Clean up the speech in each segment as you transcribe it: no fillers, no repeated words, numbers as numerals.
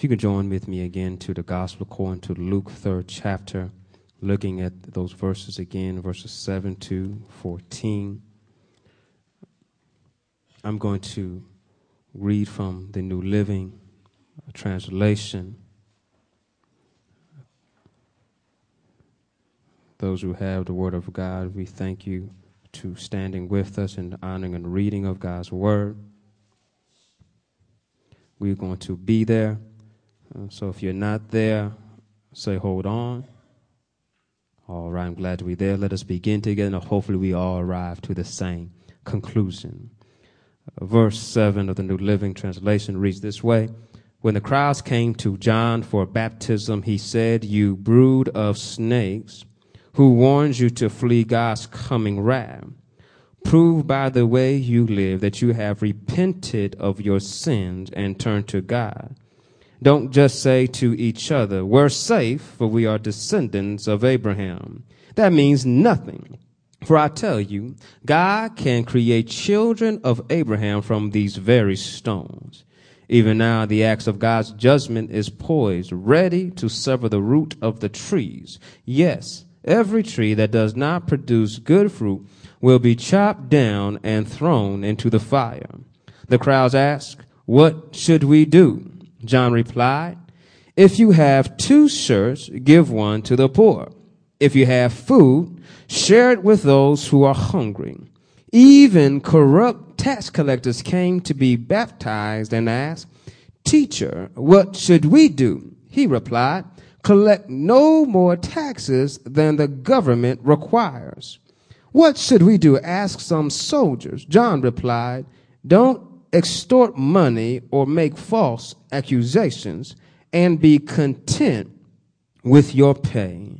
If you could join with me again to the gospel according to Luke 3rd chapter, looking at those verses again, verses 7 to 14. I'm going to read from the New Living Translation. Those who have the Word of God, we thank you to standing with us in the honoring and reading of God's Word. We're going to be there. So if you're not there, say, hold on. All right, I'm glad to be there. Let us begin together, and hopefully we all arrive to the same conclusion. Verse 7 of the New Living Translation reads this way. When the crowds came to John for baptism, he said, "You brood of snakes, who warns you to flee God's coming wrath? Prove by the way you live that you have repented of your sins and turned to God. Don't just say to each other, 'We're safe, for we are descendants of Abraham.' That means nothing. For I tell you, God can create children of Abraham from these very stones. Even now, the axe of God's judgment is poised, ready to sever the root of the trees. Yes, every tree that does not produce good fruit will be chopped down and thrown into the fire." The crowds asked, "What should we do?" John replied, "If you have two shirts, give one to the poor. If you have food, share it with those who are hungry." Even corrupt tax collectors came to be baptized and asked, "Teacher, what should we do?" He replied, "Collect no more taxes than the government requires." "What should we do?" asked some soldiers. John replied, "Don't extort money or make false accusations, and be content with your pay."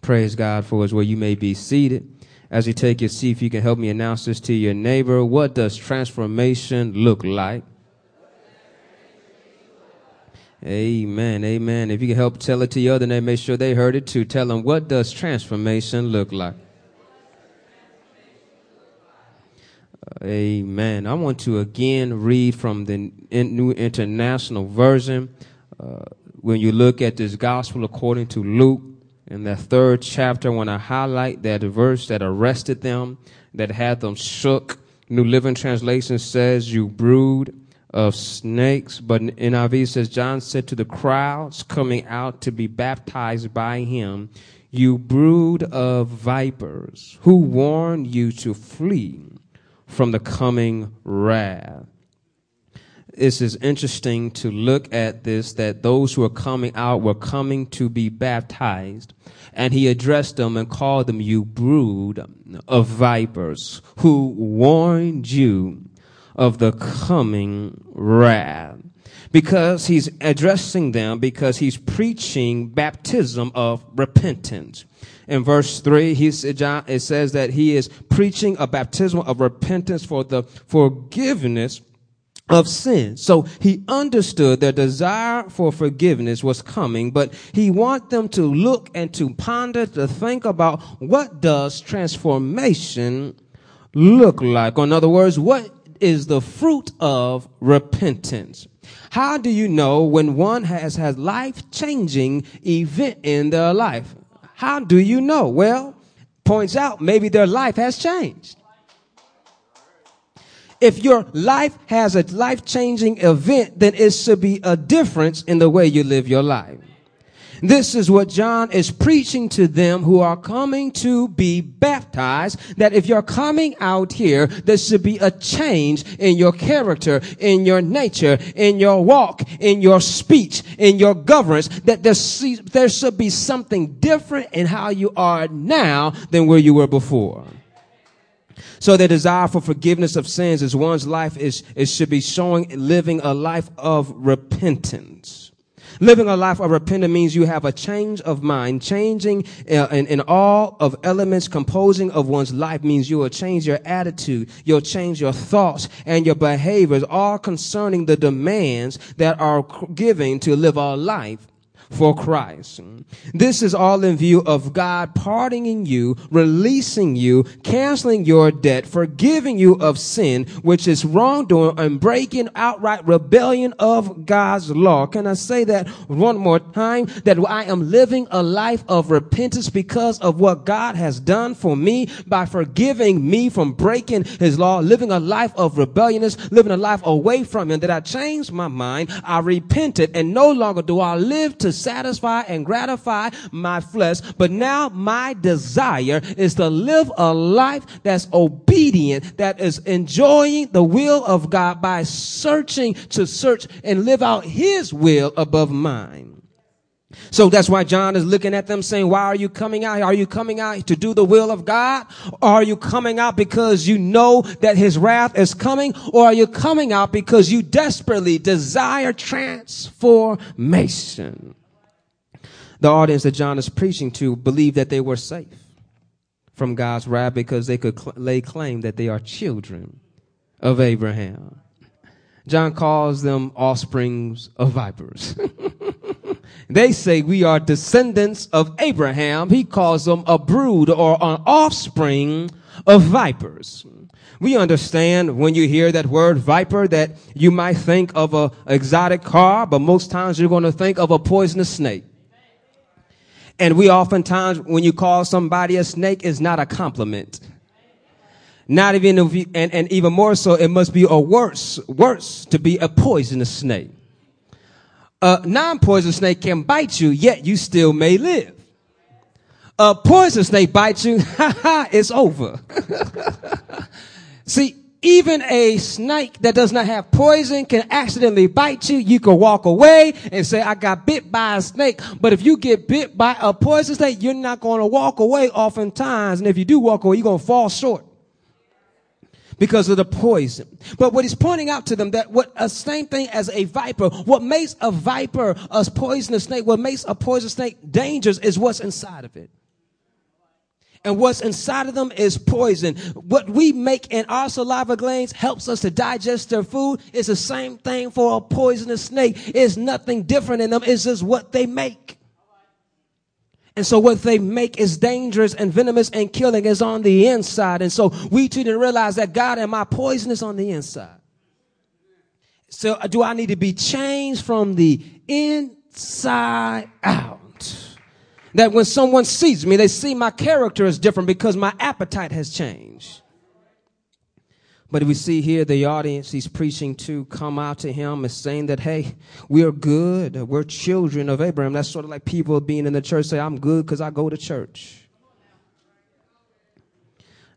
Praise God for His word. You may be seated. As you take your seat, if you can help me announce this to your neighbor, what does transformation look like? Amen, amen. If you can help tell it to your other neighbor, make sure they heard it too. Tell them, what does transformation look like? Amen. I want to again read from the New International Version. When you look at this gospel according to Luke, in that 3rd chapter, I want to highlight that verse that arrested them, that had them shook. New Living Translation says, "You brood of snakes." But NIV says, John said to the crowds coming out to be baptized by him, "You brood of vipers, who warned you to flee from the coming wrath." This is interesting to look at this, that those who are coming out were coming to be baptized. And he addressed them and called them, "You brood of vipers, who warned you of the coming wrath." Because he's addressing them, because he's preaching baptism of repentance. In verse 3, it says that he is preaching a baptism of repentance for the forgiveness of sin. So he understood their desire for forgiveness was coming, but he wants them to look and to ponder, to think about, what does transformation look like? Or in other words, what is the fruit of repentance? How do you know when one has had life-changing event in their life? How do you know? Well, points out maybe their life has changed. If your life has a life-changing event, then it should be a difference in the way you live your life. This is what John is preaching to them who are coming to be baptized, that if you're coming out here, there should be a change in your character, in your nature, in your walk, in your speech, in your governance, that there should be something different in how you are now than where you were before. So the desire for forgiveness of sins is one's life it should be showing living a life of repentance. Living a life of repentance means you have a change of mind. Changing in all of elements composing of one's life means you will change your attitude, you'll change your thoughts and your behaviors, all concerning the demands that are given to live our life for Christ. This is all in view of God pardoning you, releasing you, canceling your debt, forgiving you of sin, which is wrongdoing and breaking outright rebellion of God's law. Can I say that one more time? That I am living a life of repentance because of what God has done for me by forgiving me from breaking his law, living a life of rebelliousness, living a life away from him, that I changed my mind, I repented, and no longer do I live to satisfy and gratify my flesh, but now my desire is to live a life that's obedient, that is enjoying the will of God by searching and live out his will above mine. So that's why John is looking at them saying, why are you coming out? Are you coming out to do the will of God? Or are you coming out because you know that his wrath is coming? Or are you coming out because you desperately desire transformation? The audience that John is preaching to believed that they were safe from God's wrath because they could lay claim that they are children of Abraham. John calls them offsprings of vipers. They say we are descendants of Abraham. He calls them a brood or an offspring of vipers. We understand when you hear that word viper that you might think of an exotic car, but most times you're going to think of a poisonous snake. And we oftentimes, when you call somebody a snake, is not a compliment. Not even, and even more so, it must be a worse to be a poisonous snake. A non-poisonous snake can bite you, yet you still may live. A poisonous snake bites you, it's over. See, even a snake that does not have poison can accidentally bite you. You can walk away and say, I got bit by a snake. But if you get bit by a poisonous snake, you're not going to walk away oftentimes. And if you do walk away, you're going to fall short because of the poison. But what he's pointing out to them, that what a same thing as a viper, what makes a viper a poisonous snake, what makes a poisonous snake dangerous is what's inside of it. And what's inside of them is poison. What we make in our saliva glands helps us to digest their food. It's the same thing for a poisonous snake. It's nothing different in them. It's just what they make. And so what they make is dangerous and venomous and killing is on the inside. And so we too need to realize that God, am I poisonous on the inside? So do I need to be changed from the inside out? That when someone sees me, they see my character is different because my appetite has changed. But we see here the audience he's preaching to come out to him and saying that, hey, we are good. We're children of Abraham. That's sort of like people being in the church say, I'm good because I go to church.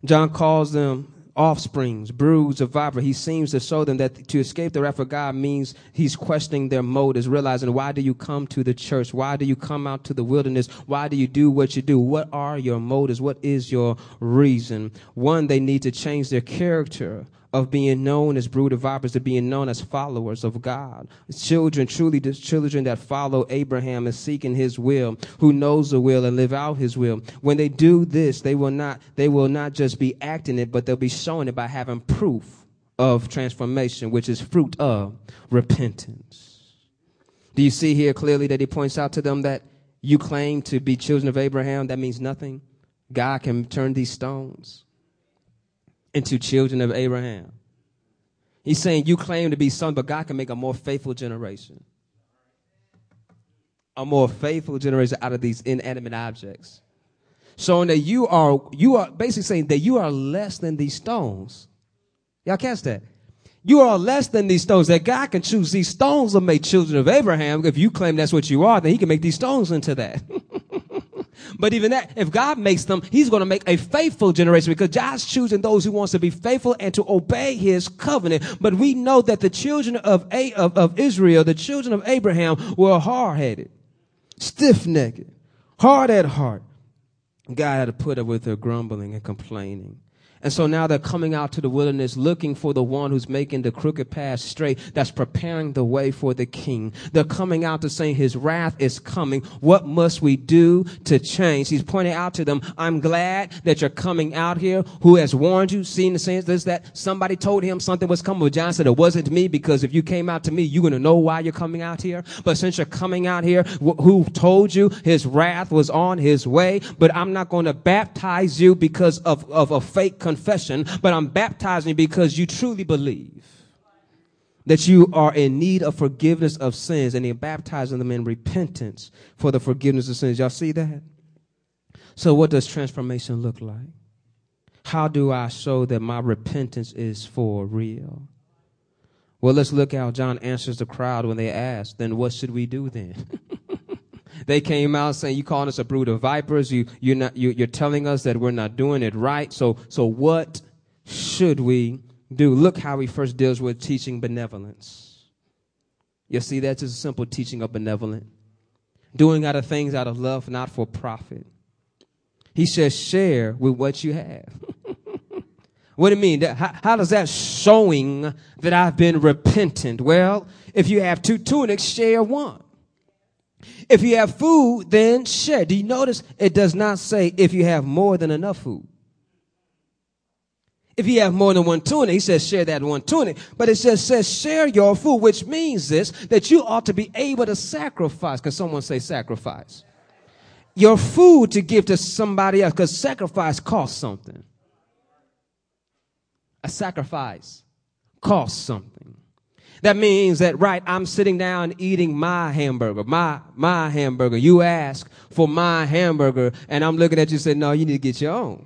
John calls them offsprings, broods of vipers. He seems to show them that to escape the wrath of God means he's questioning their motives, realizing why do you come to the church? Why do you come out to the wilderness? Why do you do what you do? What are your motives? What is your reason? One, they need to change their character of being known as brood of vipers to being known as followers of God. Children, truly the children that follow Abraham and seeking his will, who knows the will and live out his will. When they do this, they will not just be acting it, but they'll be showing it by having proof of transformation, which is fruit of repentance. Do you see here clearly that he points out to them that you claim to be children of Abraham? That means nothing. God can turn these stones into children of Abraham. He's saying you claim to be son, but God can make a more faithful generation. A more faithful generation out of these inanimate objects. Showing that you are basically saying that you are less than these stones. Y'all catch that? You are less than these stones. That God can choose these stones to make children of Abraham. If you claim that's what you are, then he can make these stones into that. But even that, if God makes them, he's going to make a faithful generation because God's choosing those who wants to be faithful and to obey his covenant. But we know that the children of Israel, the children of Abraham, were hard-headed, stiff-necked, hard at heart. God had to put up with their grumbling and complaining. And so now they're coming out to the wilderness looking for the one who's making the crooked path straight, that's preparing the way for the king. They're coming out to say his wrath is coming. What must we do to change? He's pointing out to them, I'm glad that you're coming out here. Who has warned you, seen the sins, this, that? Somebody told him something was coming. But John said, it wasn't me, because if you came out to me, you're going to know why you're coming out here. But since you're coming out here, who told you his wrath was on his way? But I'm not going to baptize you because of a fake confession, but I'm baptizing you because you truly believe that you are in need of forgiveness of sins, and they're baptizing them in repentance for the forgiveness of sins. Y'all see that? So what does transformation look like? How do I show that my repentance is for real? Well, let's look how John answers the crowd when they ask, then what should we do then? They came out saying, you calling us a brood of vipers. You're telling us that we're not doing it right. So what should we do? Look how he first deals with teaching benevolence. You see, that's just a simple teaching of benevolence. Doing out of things out of love, not for profit. He says, share with what you have. What do you mean? How does that showing that I've been repentant? Well, if you have two tunics, share one. If you have food, then share. Do you notice it does not say if you have more than enough food? If you have more than one tunic, he says share that one tunic. But it just says share your food, which means this, that you ought to be able to sacrifice. Can someone say sacrifice? Your food to give to somebody else, because sacrifice costs something. A sacrifice costs something. That means that, right, I'm sitting down eating my hamburger, my hamburger. You ask for my hamburger, and I'm looking at you and say, no, you need to get your own.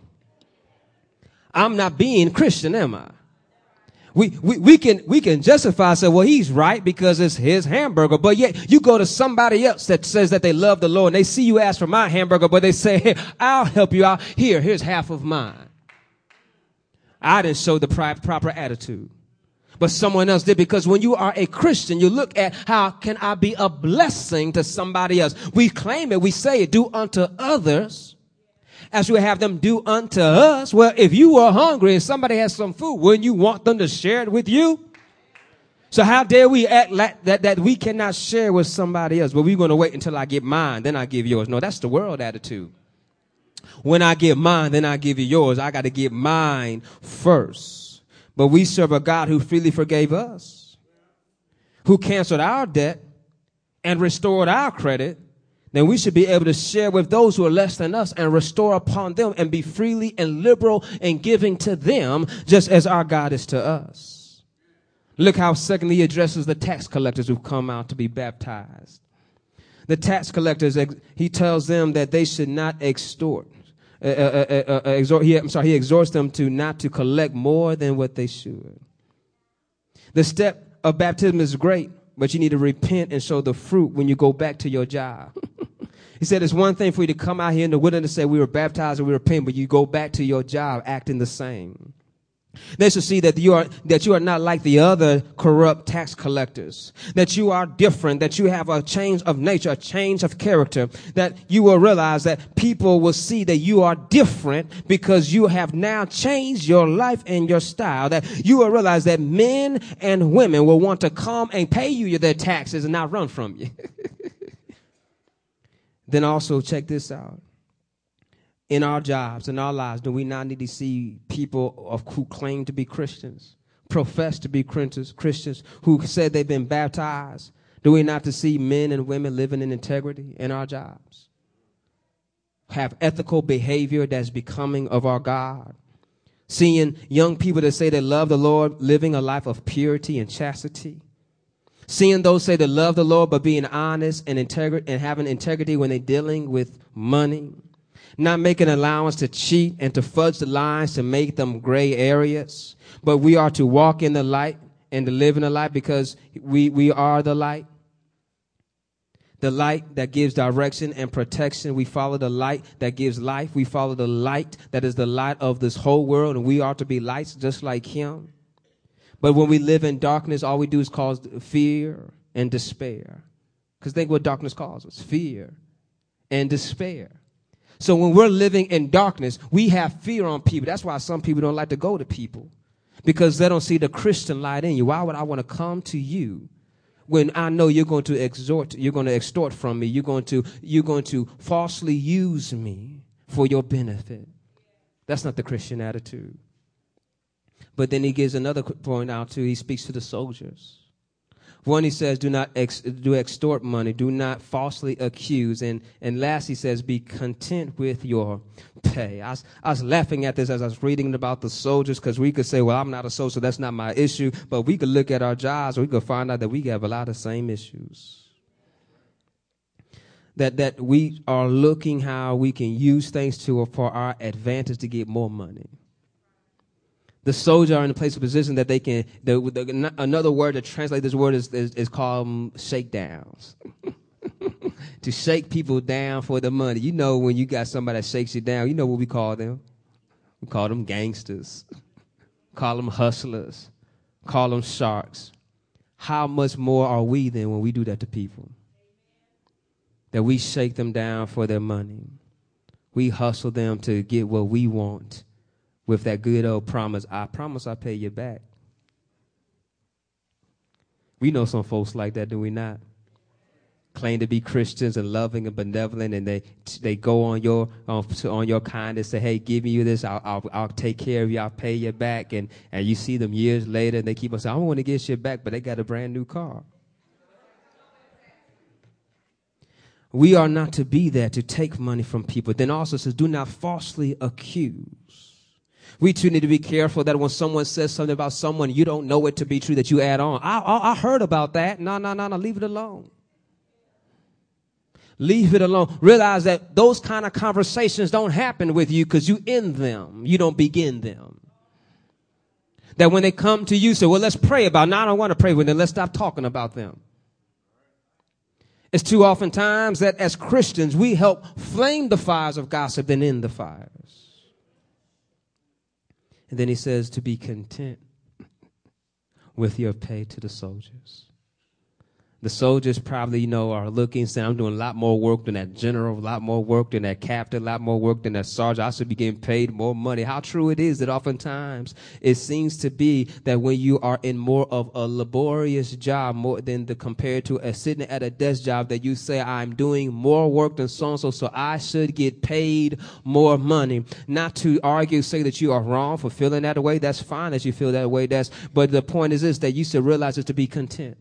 I'm not being Christian, am I? We can justify, say, well, he's right because it's his hamburger. But yet you go to somebody else that says that they love the Lord, and they see you ask for my hamburger, but they say, hey, I'll help you out. Here's half of mine. I didn't show the proper attitude. But someone else did, because when you are a Christian, you look at how can I be a blessing to somebody else? We claim it. We say it. Do unto others as we have them do unto us. Well, if you are hungry and somebody has some food, wouldn't you want them to share it with you? So how dare we act like that we cannot share with somebody else? Well, we're going to wait until I get mine, then I give yours. No, that's the world attitude. When I get mine, then I give you yours. I got to get mine first. But we serve a God who freely forgave us, who canceled our debt and restored our credit. Then we should be able to share with those who are less than us and restore upon them and be freely and liberal in giving to them, just as our God is to us. Look how secondly he addresses the tax collectors who come out to be baptized. The tax collectors, he tells them that they should not extort. He exhorts them to not to collect more than what they should. The step of baptism is great, but you need to repent and show the fruit when you go back to your job. He said, it's one thing for you to come out here in the wilderness and say we were baptized and we repent, but you go back to your job acting the same. They should see that you are not like the other corrupt tax collectors, that you are different, that you have a change of nature, a change of character, that you will realize that people will see that you are different because you have now changed your life and your style, that you will realize that men and women will want to come and pay you their taxes and not run from you. Then also check this out. In our jobs, in our lives, do we not need to see people who claim to be Christians, profess to be Christians, who said they've been baptized? Do we not to see men and women living in integrity in our jobs? Have ethical behavior that's becoming of our God. Seeing young people that say they love the Lord living a life of purity and chastity. Seeing those say they love the Lord but being honest and having integrity when they're dealing with money. Not making allowance to cheat and to fudge the lines to make them gray areas. But we are to walk in the light and to live in the light, because we are the light. The light that gives direction and protection. We follow the light that gives life. We follow the light that is the light of this whole world. And we are to be lights just like him. But when we live in darkness, all we do is cause fear and despair. Because think what darkness causes. Fear and despair. So when we're living in darkness, we have fear on people. That's why some people don't like to go to people, because they don't see the Christian light in you. Why would I want to come to you when I know you're going to extort from me? You're going to falsely use me for your benefit. That's not the Christian attitude. But then he gives another point out too. He speaks to the soldiers. One, he says, do not extort money. Do not falsely accuse. And last, he says, be content with your pay. I was laughing at this as I was reading about the soldiers, because we could say, well, I'm not a soldier, that's not my issue. But we could look at our jobs, and we could find out that we have a lot of same issues. That we are looking how we can use things for our advantage to get more money. The soldiers are in a place of position that they can, another word to translate this word is called shakedowns. To shake people down for the money. You know, when you got somebody that shakes you down, you know what we call them? We call them gangsters. Call them hustlers. Call them sharks. How much more are we then when we do that to people? That we shake them down for their money. We hustle them to get what we want. With that good old promise I pay you back. We know some folks like that, do we not? Claim to be Christians and loving and benevolent, and they go on your kindness, say, hey, give you this, I'll take care of you, I'll pay you back, and you see them years later, and they keep on saying, I don't want to get you back, but they got a brand new car. We are not to be there to take money from people. Then also says, do not falsely accuse. We too need to be careful that when someone says something about someone, you don't know it to be true, that you add on. I heard about that. No, leave it alone. Leave it alone. Realize that those kind of conversations don't happen with you because you end them. You don't begin them. That when they come to you, say, well, let's pray about it. No, I don't want to pray with them. Let's stop talking about them. It's too often times that as Christians, we help flame the fires of gossip and end the fires. And then he says to be content with your pay to the soldiers. The soldiers probably, are looking, saying, I'm doing a lot more work than that general, a lot more work than that captain, a lot more work than that sergeant. I should be getting paid more money. How true it is that oftentimes it seems to be that when you are in more of a laborious job, more than compared to sitting at a desk job, that you say, I'm doing more work than so-and-so, so I should get paid more money. Not to argue, say that you are wrong for feeling that way. That's fine that you feel that way. But the point is this, that you should realize is to be content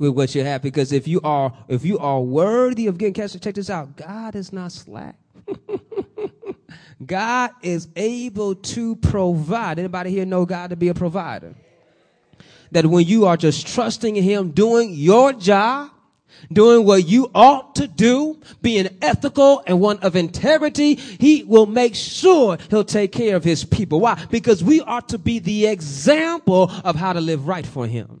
with what you have, because if you are worthy of getting cash, check this out. God is not slack. God is able to provide. Anybody here know God to be a provider? That when you are just trusting in Him, doing your job, doing what you ought to do, being ethical and one of integrity, He will make sure He'll take care of His people. Why? Because we are to be the example of how to live right for Him.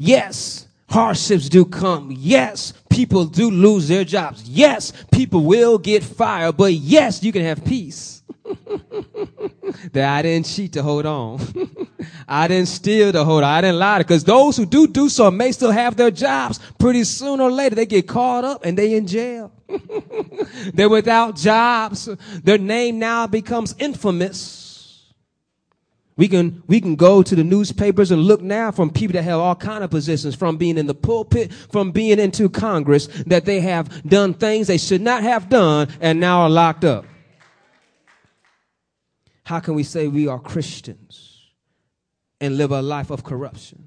Yes, hardships do come. Yes, people do lose their jobs. Yes, people will get fired. But yes, you can have peace. That I didn't cheat to hold on. I didn't steal to hold on. I didn't lie. Because those who do so may still have their jobs. Pretty soon or later, they get caught up and they in jail. They're without jobs. Their name now becomes infamous. We can go to the newspapers and look now from people that have all kind of positions, from being in the pulpit, from being into Congress, that they have done things they should not have done and now are locked up. How can we say we are Christians and live a life of corruption?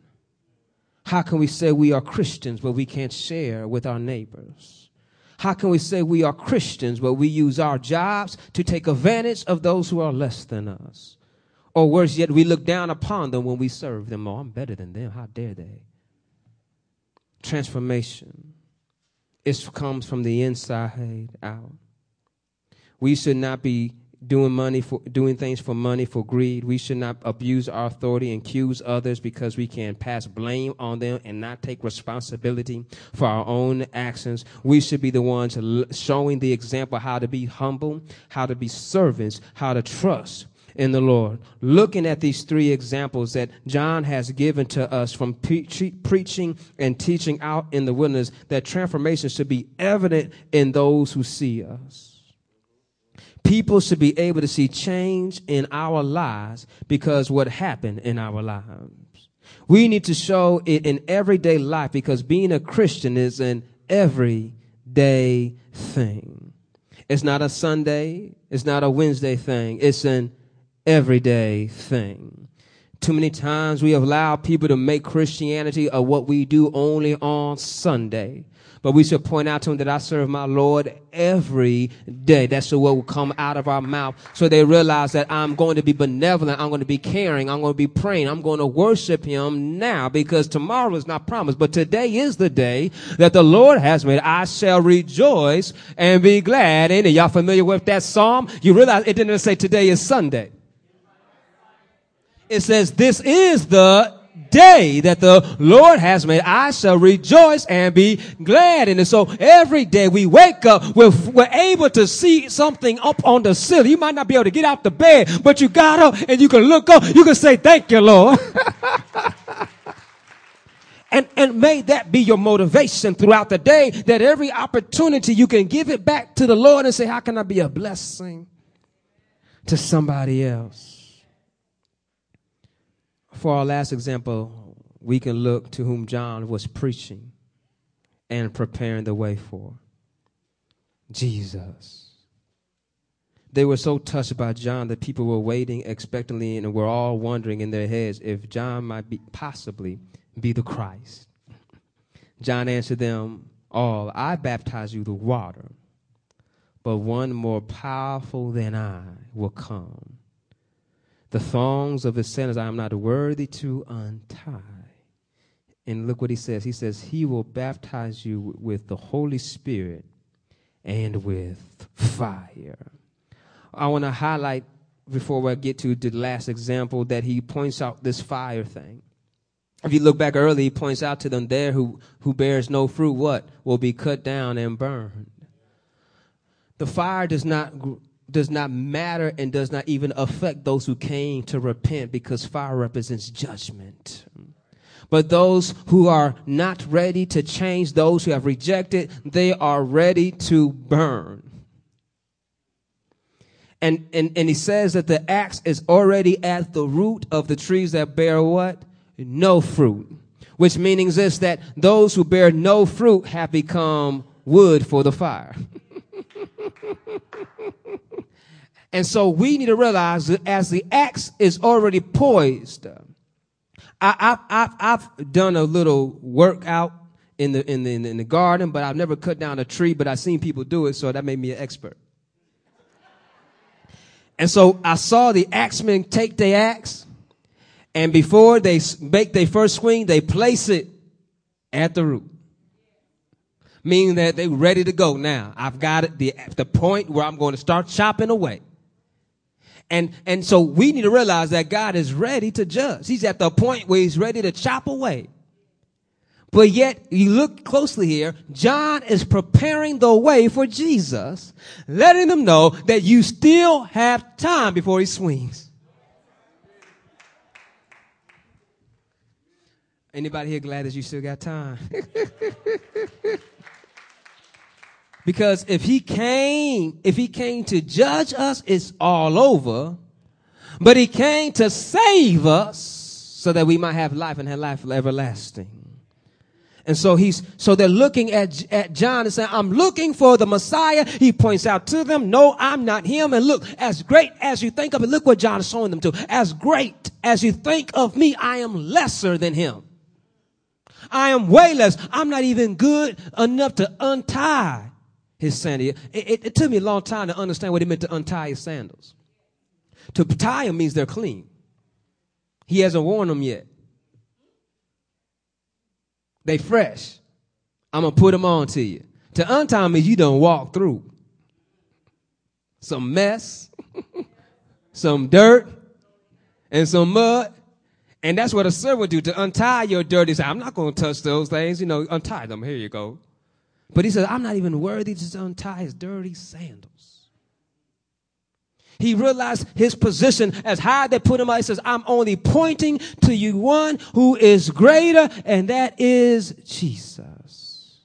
How can we say we are Christians but we can't share with our neighbors? How can we say we are Christians but we use our jobs to take advantage of those who are less than us? Or worse yet, we look down upon them when we serve them. Oh, I'm better than them. How dare they? Transformation. It comes from the inside out. We should not be doing things for money, for greed. We should not abuse our authority and accuse others because we can pass blame on them and not take responsibility for our own actions. We should be the ones showing the example how to be humble, how to be servants, how to trust, in the Lord. Looking at these three examples that John has given to us from preaching and teaching out in the wilderness, that transformation should be evident in those who see us. People should be able to see change in our lives because what happened in our lives. We need to show it in everyday life because being a Christian is an everyday thing. It's not a Sunday. It's not a Wednesday thing. It's an everyday thing. Too many times we allow people to make Christianity of what we do only on Sunday. But we should point out to them that I serve my Lord every day. That's what will come out of our mouth. So they realize that I'm going to be benevolent. I'm going to be caring. I'm going to be praying. I'm going to worship him now because tomorrow is not promised. But today is the day that the Lord has made. I shall rejoice and be glad in it. Y'all familiar with that psalm? You realize it didn't say today is Sunday. It says this is the day that the Lord has made. I shall rejoice and be glad in it. So every day we wake up, we're able to see something up on the ceiling. You might not be able to get out the bed, but you got up and you can look up. You can say, thank you, Lord. And may that be your motivation throughout the day, that every opportunity you can give it back to the Lord and say, how can I be a blessing to somebody else? For our last example, we can look to whom John was preaching and preparing the way for, Jesus. They were so touched by John that people were waiting expectantly and were all wondering in their heads if John might possibly be the Christ. John answered them all, I baptize you with water, but one more powerful than I will come. The thongs of his sandals I am not worthy to untie. And look what he says. He says, he will baptize you with the Holy Spirit and with fire. I want to highlight, before I get to the last example, that he points out this fire thing. If you look back early, he points out to them there who bears no fruit, what? Will be cut down and burned. The fire does not matter and does not even affect those who came to repent because fire represents judgment. But those who are not ready to change, those who have rejected, they are ready to burn. And he says that the axe is already at the root of the trees that bear what? No fruit. Which means is that those who bear no fruit have become wood for the fire. And so we need to realize that as the axe is already poised. I've done a little workout in the garden, but I've never cut down a tree, but I've seen people do it, so that made me an expert. And so I saw the axemen take their axe, and before they make their first swing, they place it at the root. Meaning that they're ready to go now. I've got it, the point where I'm going to start chopping away. And so we need to realize that God is ready to judge. He's at the point where he's ready to chop away. But yet, you look closely here, John is preparing the way for Jesus, letting them know that you still have time before he swings. Anybody here glad that you still got time? Because if he came to judge us, it's all over. But he came to save us so that we might have life and have life everlasting. And so they're looking at John and saying, I'm looking for the Messiah. He points out to them, no, I'm not him. And look, as great as you think of it, look what John is showing them to. As great as you think of me, I am lesser than him. I am way less. I'm not even good enough to untie his sandals. It took me a long time to understand what it meant to untie his sandals. To tie them means they're clean. He hasn't worn them yet. They fresh. I'm going to put them on to you. To untie them means you done walk through some mess, some dirt, and some mud. And that's what a servant would do, to untie your dirty sandals. I'm not going to touch those things. Untie them. Here you go. But he says, I'm not even worthy to untie his dirty sandals. He realized his position as high they put him out. He says, I'm only pointing to you one who is greater, and that is Jesus,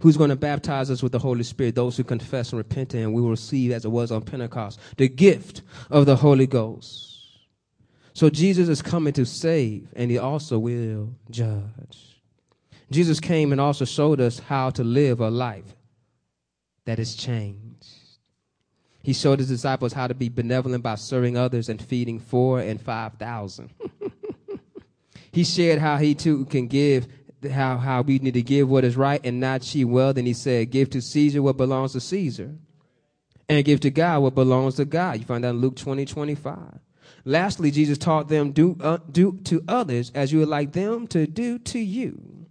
who's going to baptize us with the Holy Spirit, those who confess and repent, and we will receive, as it was on Pentecost, the gift of the Holy Ghost. So Jesus is coming to save, and he also will judge. Jesus came and also showed us how to live a life that is changed. He showed his disciples how to be benevolent by serving others and feeding 4,000 and 5,000. He shared how he too can give, how we need to give what is right and not cheat well. Then he said, give to Caesar what belongs to Caesar, and give to God what belongs to God. You find that in Luke 20:25. Lastly, Jesus taught them, do to others as you would like them to do to you.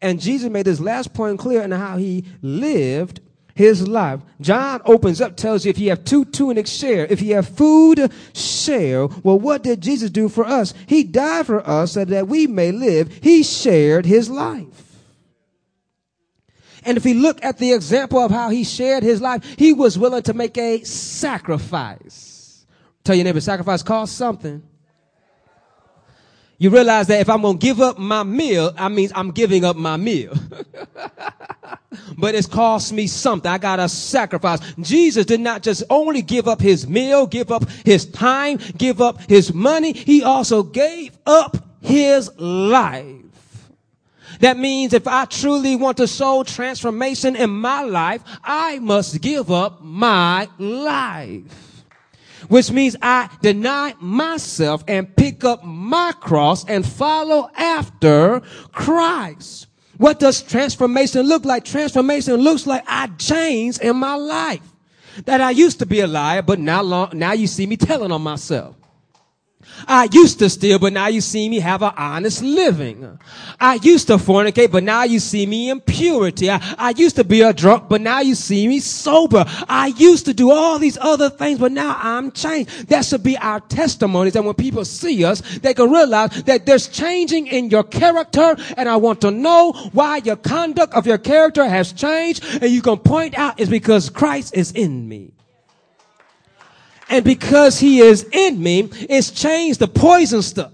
And Jesus made this last point clear in how he lived his life. John opens up, tells you if you have two tunics, share. If you have food, share. Well, what did Jesus do for us? He died for us so that we may live. He shared his life. And if we look at the example of how he shared his life, he was willing to make a sacrifice. Tell your neighbor, sacrifice costs something. You realize that if I'm going to give up my meal, I mean, I'm giving up my meal. But it's cost me something. I got to sacrifice. Jesus did not just only give up his meal, give up his time, give up his money. He also gave up his life. That means if I truly want to sow transformation in my life, I must give up my life. Which means I deny myself and pick up my cross and follow after Christ. What does transformation look like? Transformation looks like I change in my life. That I used to be a liar, but now you see me telling on myself. I used to steal, but now you see me have an honest living. I used to fornicate, but now you see me in purity. I used to be a drunk, but now you see me sober. I used to do all these other things, but now I'm changed. That should be our testimonies. And when people see us, they can realize that there's changing in your character. And I want to know why your conduct of your character has changed. And you can point out it's because Christ is in me. And because he is in me, it's changed the poison stuff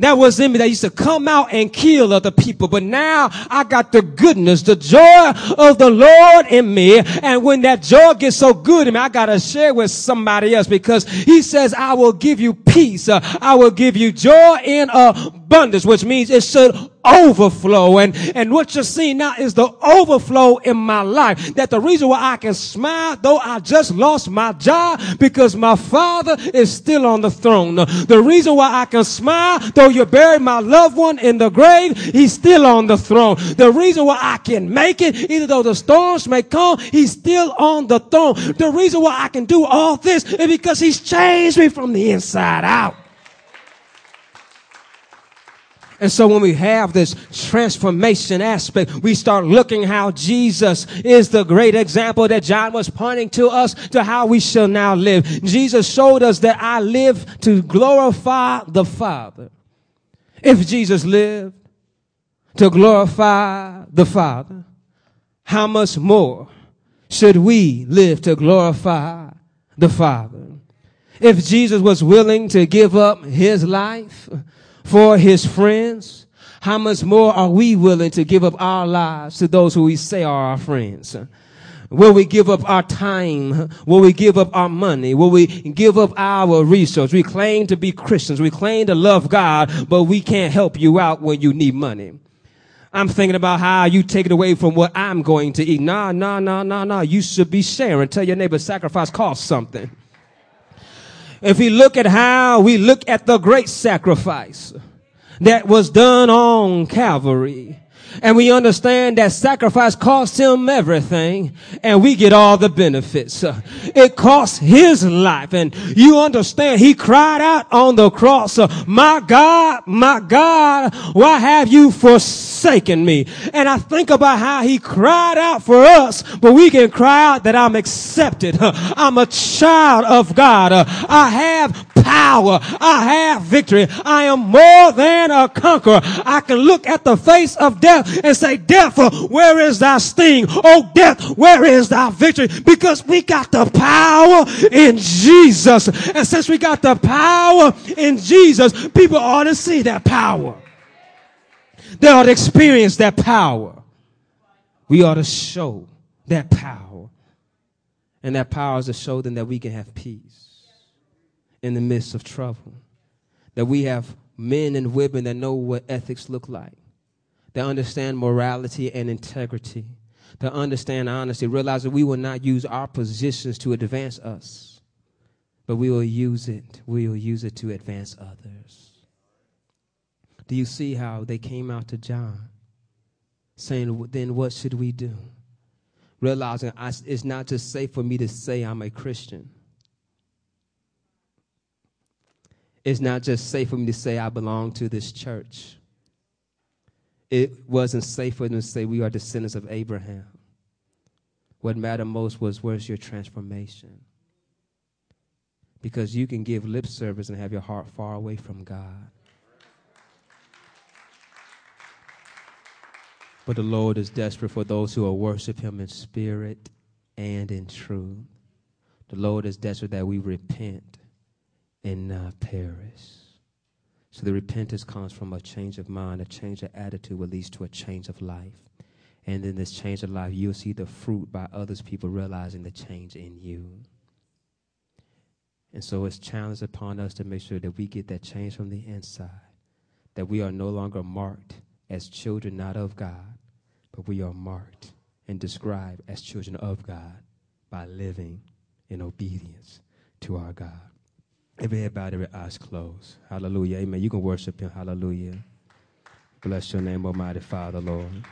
that was in me that used to come out and kill other people. But now I got the goodness, the joy of the Lord in me. And when that joy gets so good in me, I got to share with somebody else, because he says, I will give you peace. I will give you joy in abundance, which means it should overflow. And what you're seeing now is the overflow in my life. That the reason why I can smile, though I just lost my job, because my Father is still on the throne. The reason why I can smile, though you buried my loved one in the grave, he's still on the throne. The reason why I can make it, even though the storms may come, he's still on the throne. The reason why I can do all this is because he's changed me from the inside out. And so when we have this transformation aspect, we start looking how Jesus is the great example that John was pointing to us, to how we shall now live. Jesus showed us that I live to glorify the Father. If Jesus lived to glorify the Father, how much more should we live to glorify the Father? If Jesus was willing to give up his life for his friends, how much more are we willing to give up our lives to those who we say are our friends? Will we give up our time? Will we give up our money? Will we give up our resources? We claim to be Christians. We claim to love God, but we can't help you out when you need money. I'm thinking about how you take it away from what I'm going to eat. No. You should be sharing. Tell your neighbor, sacrifice costs something. If we look at how we look at the great sacrifice that was done on Calvary, and we understand that sacrifice cost him everything, and we get all the benefits. It cost his life, and you understand he cried out on the cross, my God, why have you forsaken forsaken me. And I think about how he cried out for us, but we can cry out that I'm accepted. I'm a child of God. I have power. I have victory. I am more than a conqueror. I can look at the face of death and say, death, where is thy sting? Oh, death, where is thy victory? Because we got the power in Jesus. And since we got the power in Jesus, people ought to see that power. They ought to experience that power. We ought to show that power. And that power is to show them that we can have peace in the midst of trouble. That we have men and women that know what ethics look like. That understand morality and integrity. That understand honesty. Realize that we will not use our positions to advance us. But we will use it. We will use it to advance others. Do you see how they came out to John saying, then what should we do? Realizing it's not just safe for me to say I'm a Christian. It's not just safe for me to say I belong to this church. It wasn't safe for them to say we are descendants of Abraham. What mattered most was, where's your transformation? Because you can give lip service and have your heart far away from God. But the Lord is desperate for those who will worship him in spirit and in truth. The Lord is desperate that we repent and not perish. So the repentance comes from a change of mind, a change of attitude, which leads to a change of life. And in this change of life, you'll see the fruit by others, people realizing the change in you. And so it's challenged upon us to make sure that we get that change from the inside, that we are no longer marked as children not of God, but we are marked and described as children of God by living in obedience to our God. Everybody, with eyes closed. Hallelujah. Amen. You can worship him. Hallelujah. Bless your name, Almighty Father, Lord.